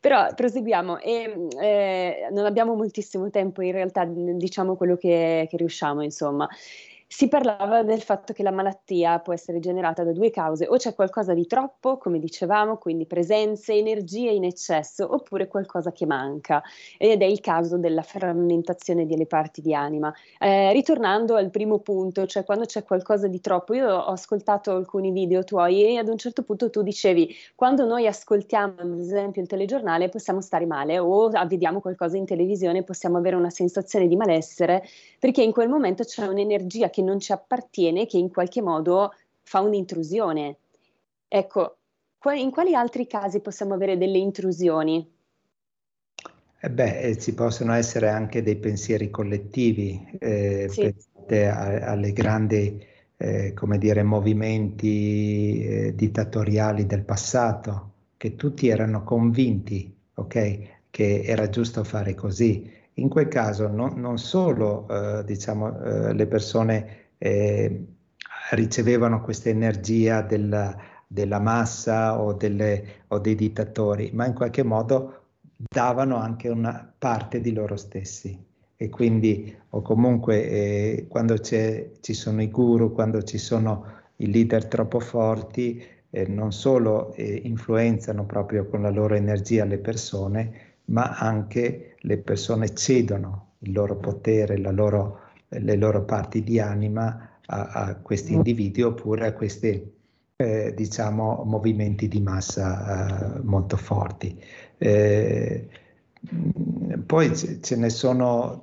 Però proseguiamo, e eh, non abbiamo moltissimo tempo, in realtà diciamo quello che, che riusciamo, insomma. Si parlava del fatto che la malattia può essere generata da due cause, o c'è qualcosa di troppo, come dicevamo, quindi presenze, energie in eccesso, oppure qualcosa che manca, ed è il caso della frammentazione delle parti di anima. Eh, ritornando al primo punto, cioè quando c'è qualcosa di troppo, io ho ascoltato alcuni video tuoi e ad un certo punto tu dicevi, quando noi ascoltiamo ad esempio il telegiornale possiamo stare male, o vediamo qualcosa in televisione possiamo avere una sensazione di malessere, perché in quel momento c'è un'energia che non ci appartiene, che in qualche modo fa un'intrusione. Ecco, in quali altri casi possiamo avere delle intrusioni? Eh beh, ci possono essere anche dei pensieri collettivi, eh, sì. a, alle grandi, eh, come dire, movimenti eh, dittatoriali del passato, che tutti erano convinti, ok, che era giusto fare così. In quel caso non, non solo eh, diciamo, eh, le persone eh, ricevevano questa energia della, della massa o, delle, o dei dittatori, ma in qualche modo davano anche una parte di loro stessi. E quindi, o comunque eh, quando c'è, ci sono i guru, quando ci sono i leader troppo forti, eh, non solo eh, influenzano proprio con la loro energia le persone, ma anche le persone cedono il loro potere, la loro, le loro parti di anima a, a questi individui oppure a questi eh, diciamo, movimenti di massa eh, molto forti. Eh, poi ce, ce ne sono,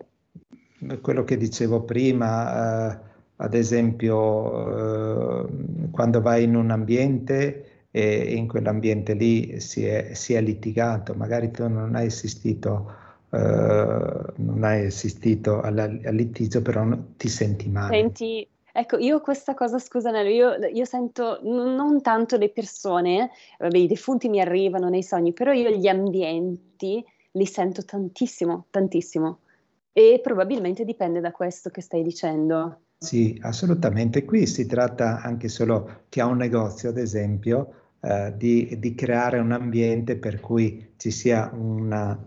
quello che dicevo prima, eh, ad esempio eh, quando vai in un ambiente e in quell'ambiente lì si è, si è litigato, magari tu non hai assistito, eh, non hai assistito alla, al litigio, però ti senti male. Senti, ecco, io questa cosa, scusa Nello, io, io sento n- non tanto le persone, vabbè, i defunti mi arrivano nei sogni, però io gli ambienti li sento tantissimo, tantissimo, e probabilmente dipende da questo che stai dicendo. Sì, assolutamente. Qui si tratta anche solo che a un negozio, ad esempio, eh, di, di creare un ambiente per cui ci sia una,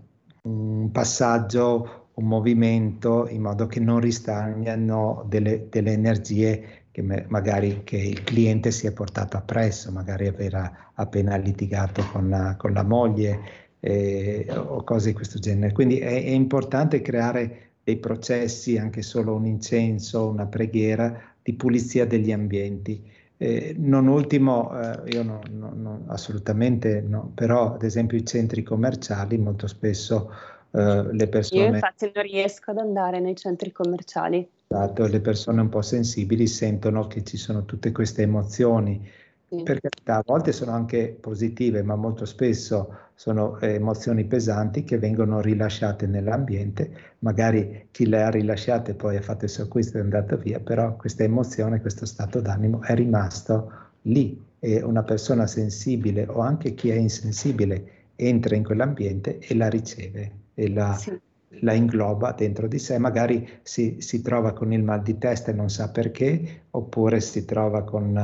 un passaggio, un movimento, in modo che non risparmiano delle, delle energie che me, magari che il cliente si è portato appresso, magari aver appena litigato con la, con la moglie eh, o cose di questo genere. Quindi è, è importante creare dei processi, anche solo un incenso, una preghiera, di pulizia degli ambienti. Eh, non ultimo, eh, io no, no, no, assolutamente no, però ad esempio i centri commerciali molto spesso eh, le persone... Io infatti non riesco ad andare nei centri commerciali. Esatto, le persone un po' sensibili sentono che ci sono tutte queste emozioni, sì. Perché a volte sono anche positive, ma molto spesso sono emozioni pesanti che vengono rilasciate nell'ambiente, magari chi le ha rilasciate poi ha fatto il suo acquisto e è andato via, però questa emozione, questo stato d'animo è rimasto lì e una persona sensibile o anche chi è insensibile entra in quell'ambiente e la riceve e la, sì. la ingloba dentro di sé, magari si, si trova con il mal di testa e non sa perché, oppure si trova con,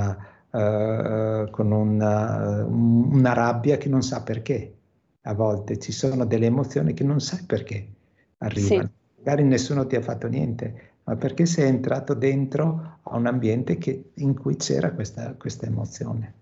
uh, con una, una rabbia che non sa perché. A volte ci sono delle emozioni che non sai perché arrivano, sì. Magari nessuno ti ha fatto niente, ma perché sei entrato dentro a un ambiente che, in cui c'era questa, questa emozione.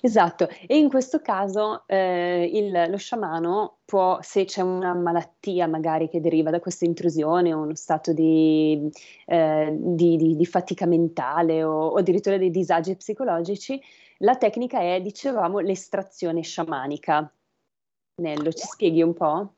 Esatto, e in questo caso eh, il, lo sciamano può, se c'è una malattia magari che deriva da questa intrusione o uno stato di, eh, di, di, di fatica mentale o, o addirittura dei disagi psicologici, la tecnica è, dicevamo, l'estrazione sciamanica. Nello, ci spieghi un po'?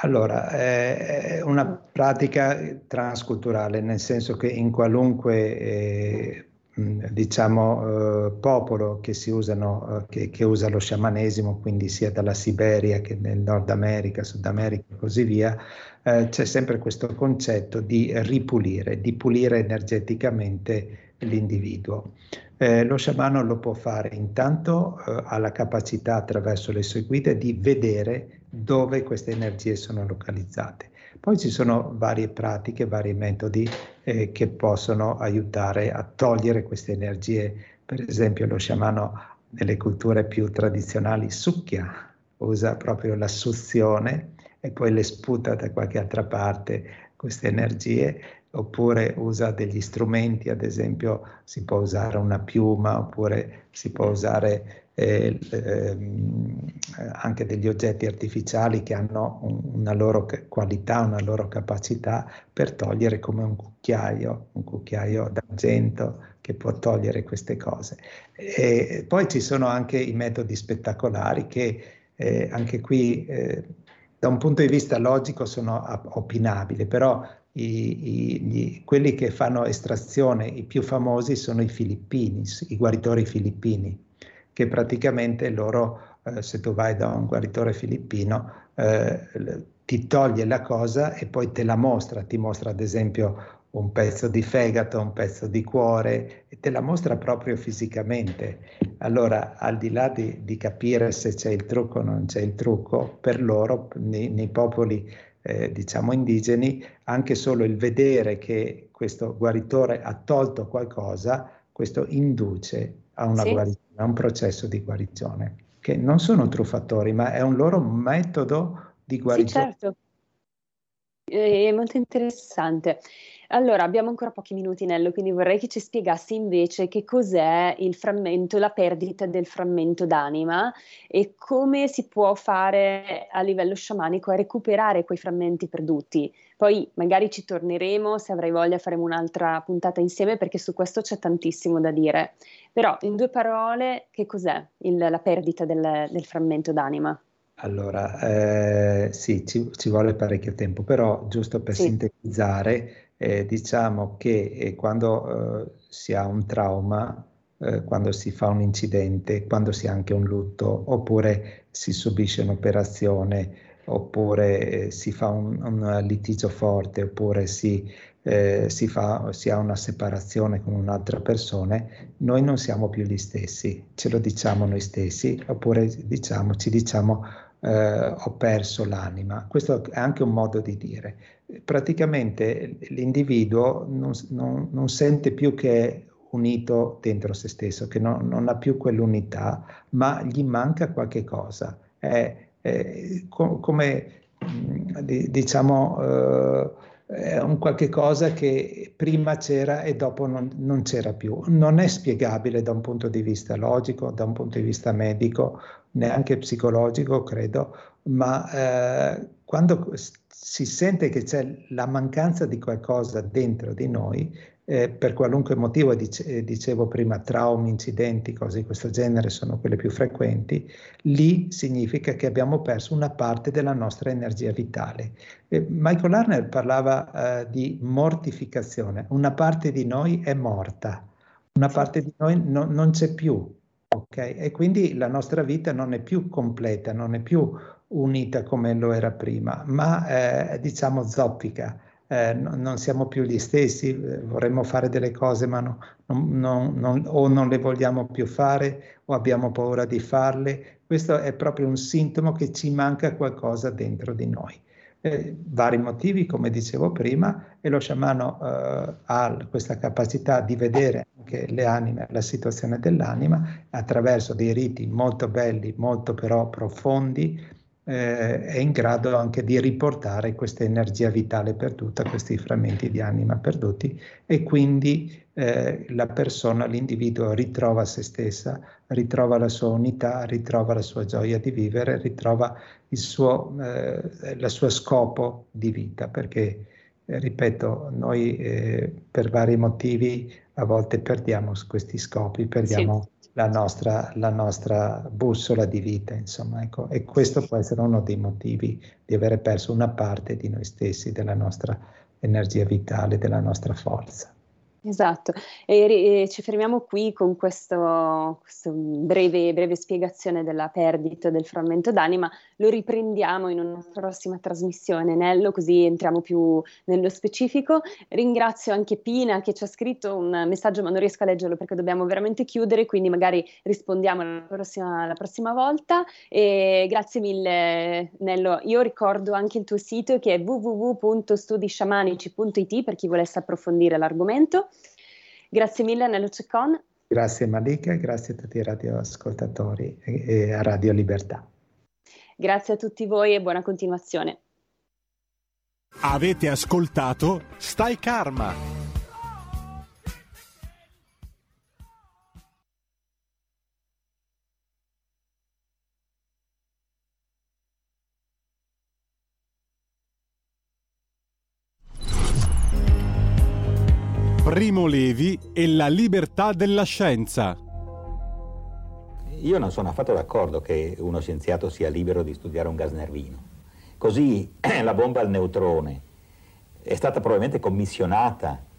Allora, è una pratica transculturale, nel senso che in qualunque eh, diciamo eh, popolo che, si usano, eh, che, che usa lo sciamanesimo, quindi sia dalla Siberia che nel Nord America, Sud America e così via, eh, c'è sempre questo concetto di ripulire, di pulire energeticamente l'individuo. Eh, lo sciamano lo può fare, intanto eh, ha la capacità attraverso le sue guide di vedere dove queste energie sono localizzate. Poi ci sono varie pratiche, vari metodi eh, che possono aiutare a togliere queste energie. Per esempio lo sciamano nelle culture più tradizionali succhia, usa proprio la suzione e poi le sputa da qualche altra parte queste energie. Oppure usa degli strumenti, ad esempio si può usare una piuma, oppure si può usare eh, ehm, anche degli oggetti artificiali che hanno un, una loro qualità, una loro capacità per togliere, come un cucchiaio, un cucchiaio d'argento che può togliere queste cose. E poi ci sono anche i metodi spettacolari che eh, anche qui eh, da un punto di vista logico sono opinabili, però I, i, gli, quelli che fanno estrazione, i più famosi sono i filippini, i guaritori filippini, che praticamente loro, eh, se tu vai da un guaritore filippino, eh, ti toglie la cosa e poi te la mostra, ti mostra ad esempio un pezzo di fegato, un pezzo di cuore, e te la mostra proprio fisicamente. Allora, al di là di, di capire se c'è il trucco o non c'è il trucco, per loro, nei, nei popoli Eh, diciamo indigeni, anche solo il vedere che questo guaritore ha tolto qualcosa, questo induce a una sì. guarigione, a un processo di guarigione, che non sono truffatori, ma è un loro metodo di guarigione. Sì, certo, è molto interessante. Allora, abbiamo ancora pochi minuti, Nello, quindi vorrei che ci spiegassi invece che cos'è il frammento, la perdita del frammento d'anima e come si può fare a livello sciamanico a recuperare quei frammenti perduti. Poi magari ci torneremo, se avrai voglia faremo un'altra puntata insieme, perché su questo c'è tantissimo da dire. Però in due parole, che cos'è il, la perdita del, del frammento d'anima? Allora, eh, sì, ci, ci vuole parecchio tempo, però giusto per sì. sintetizzare... Eh, diciamo che eh, quando eh, si ha un trauma, eh, quando si fa un incidente, quando si ha anche un lutto, oppure si subisce un'operazione, oppure eh, si fa un, un litigio forte, oppure si, eh, si, fa, si ha una separazione con un'altra persona, noi non siamo più gli stessi, ce lo diciamo noi stessi, oppure diciamo, ci diciamo eh, ho perso l'anima. Questo è anche un modo di dire. Praticamente l'individuo non, non, non sente più che è unito dentro se stesso, che non, non ha più quell'unità, ma gli manca qualche cosa, è, è eh, co- come mh, di, diciamo eh, è un qualche cosa che prima c'era e dopo non, non c'era più. Non è spiegabile da un punto di vista logico, da un punto di vista medico, neanche psicologico, credo, ma eh, quando si sente che c'è la mancanza di qualcosa dentro di noi, eh, per qualunque motivo, dice, dicevo prima, traumi, incidenti, cose di questo genere sono quelle più frequenti, lì significa che abbiamo perso una parte della nostra energia vitale. Eh, Michael Harner parlava eh, di mortificazione, una parte di noi è morta, una parte di noi no, non c'è più, okay? E quindi la nostra vita non è più completa, non è più unita come lo era prima, ma eh, diciamo zoppica, eh, no, non siamo più gli stessi, eh, vorremmo fare delle cose ma no, non, non, non, o non le vogliamo più fare o abbiamo paura di farle. Questo è proprio un sintomo che ci manca qualcosa dentro di noi. Eh, vari motivi, come dicevo prima, e lo sciamano eh, ha questa capacità di vedere anche le anime, la situazione dell'anima, attraverso dei riti molto belli, molto però profondi. Eh, è in grado anche di riportare questa energia vitale perduta, questi frammenti di anima perduti, e quindi eh, la persona, l'individuo ritrova se stessa, ritrova la sua unità, ritrova la sua gioia di vivere, ritrova il suo, eh, la sua scopo di vita, perché eh, ripeto, noi eh, per vari motivi a volte perdiamo questi scopi, perdiamo sì. La nostra, la nostra bussola di vita, insomma, ecco. E questo può essere uno dei motivi di avere perso una parte di noi stessi, della nostra energia vitale, della nostra forza. Esatto, e, e ci fermiamo qui con questo, questo breve, breve spiegazione della perdita del frammento d'anima. Lo riprendiamo in una prossima trasmissione, Nello, così entriamo più nello specifico. Ringrazio anche Pina che ci ha scritto un messaggio, ma non riesco a leggerlo perché dobbiamo veramente chiudere, quindi magari rispondiamo la prossima, la prossima volta. E grazie mille, Nello. Io ricordo anche il tuo sito, che è w w w punto studi sciamanici punto i t per chi volesse approfondire l'argomento. Grazie mille, Nello Ceccon. Grazie Malika, grazie a tutti i radioascoltatori e a Radio Libertà. Grazie a tutti voi e buona continuazione. Avete ascoltato Stai Karma. Primo Levi e la libertà della scienza. Io non sono affatto d'accordo che uno scienziato sia libero di studiare un gas nervino. Così la bomba al neutrone è stata probabilmente commissionata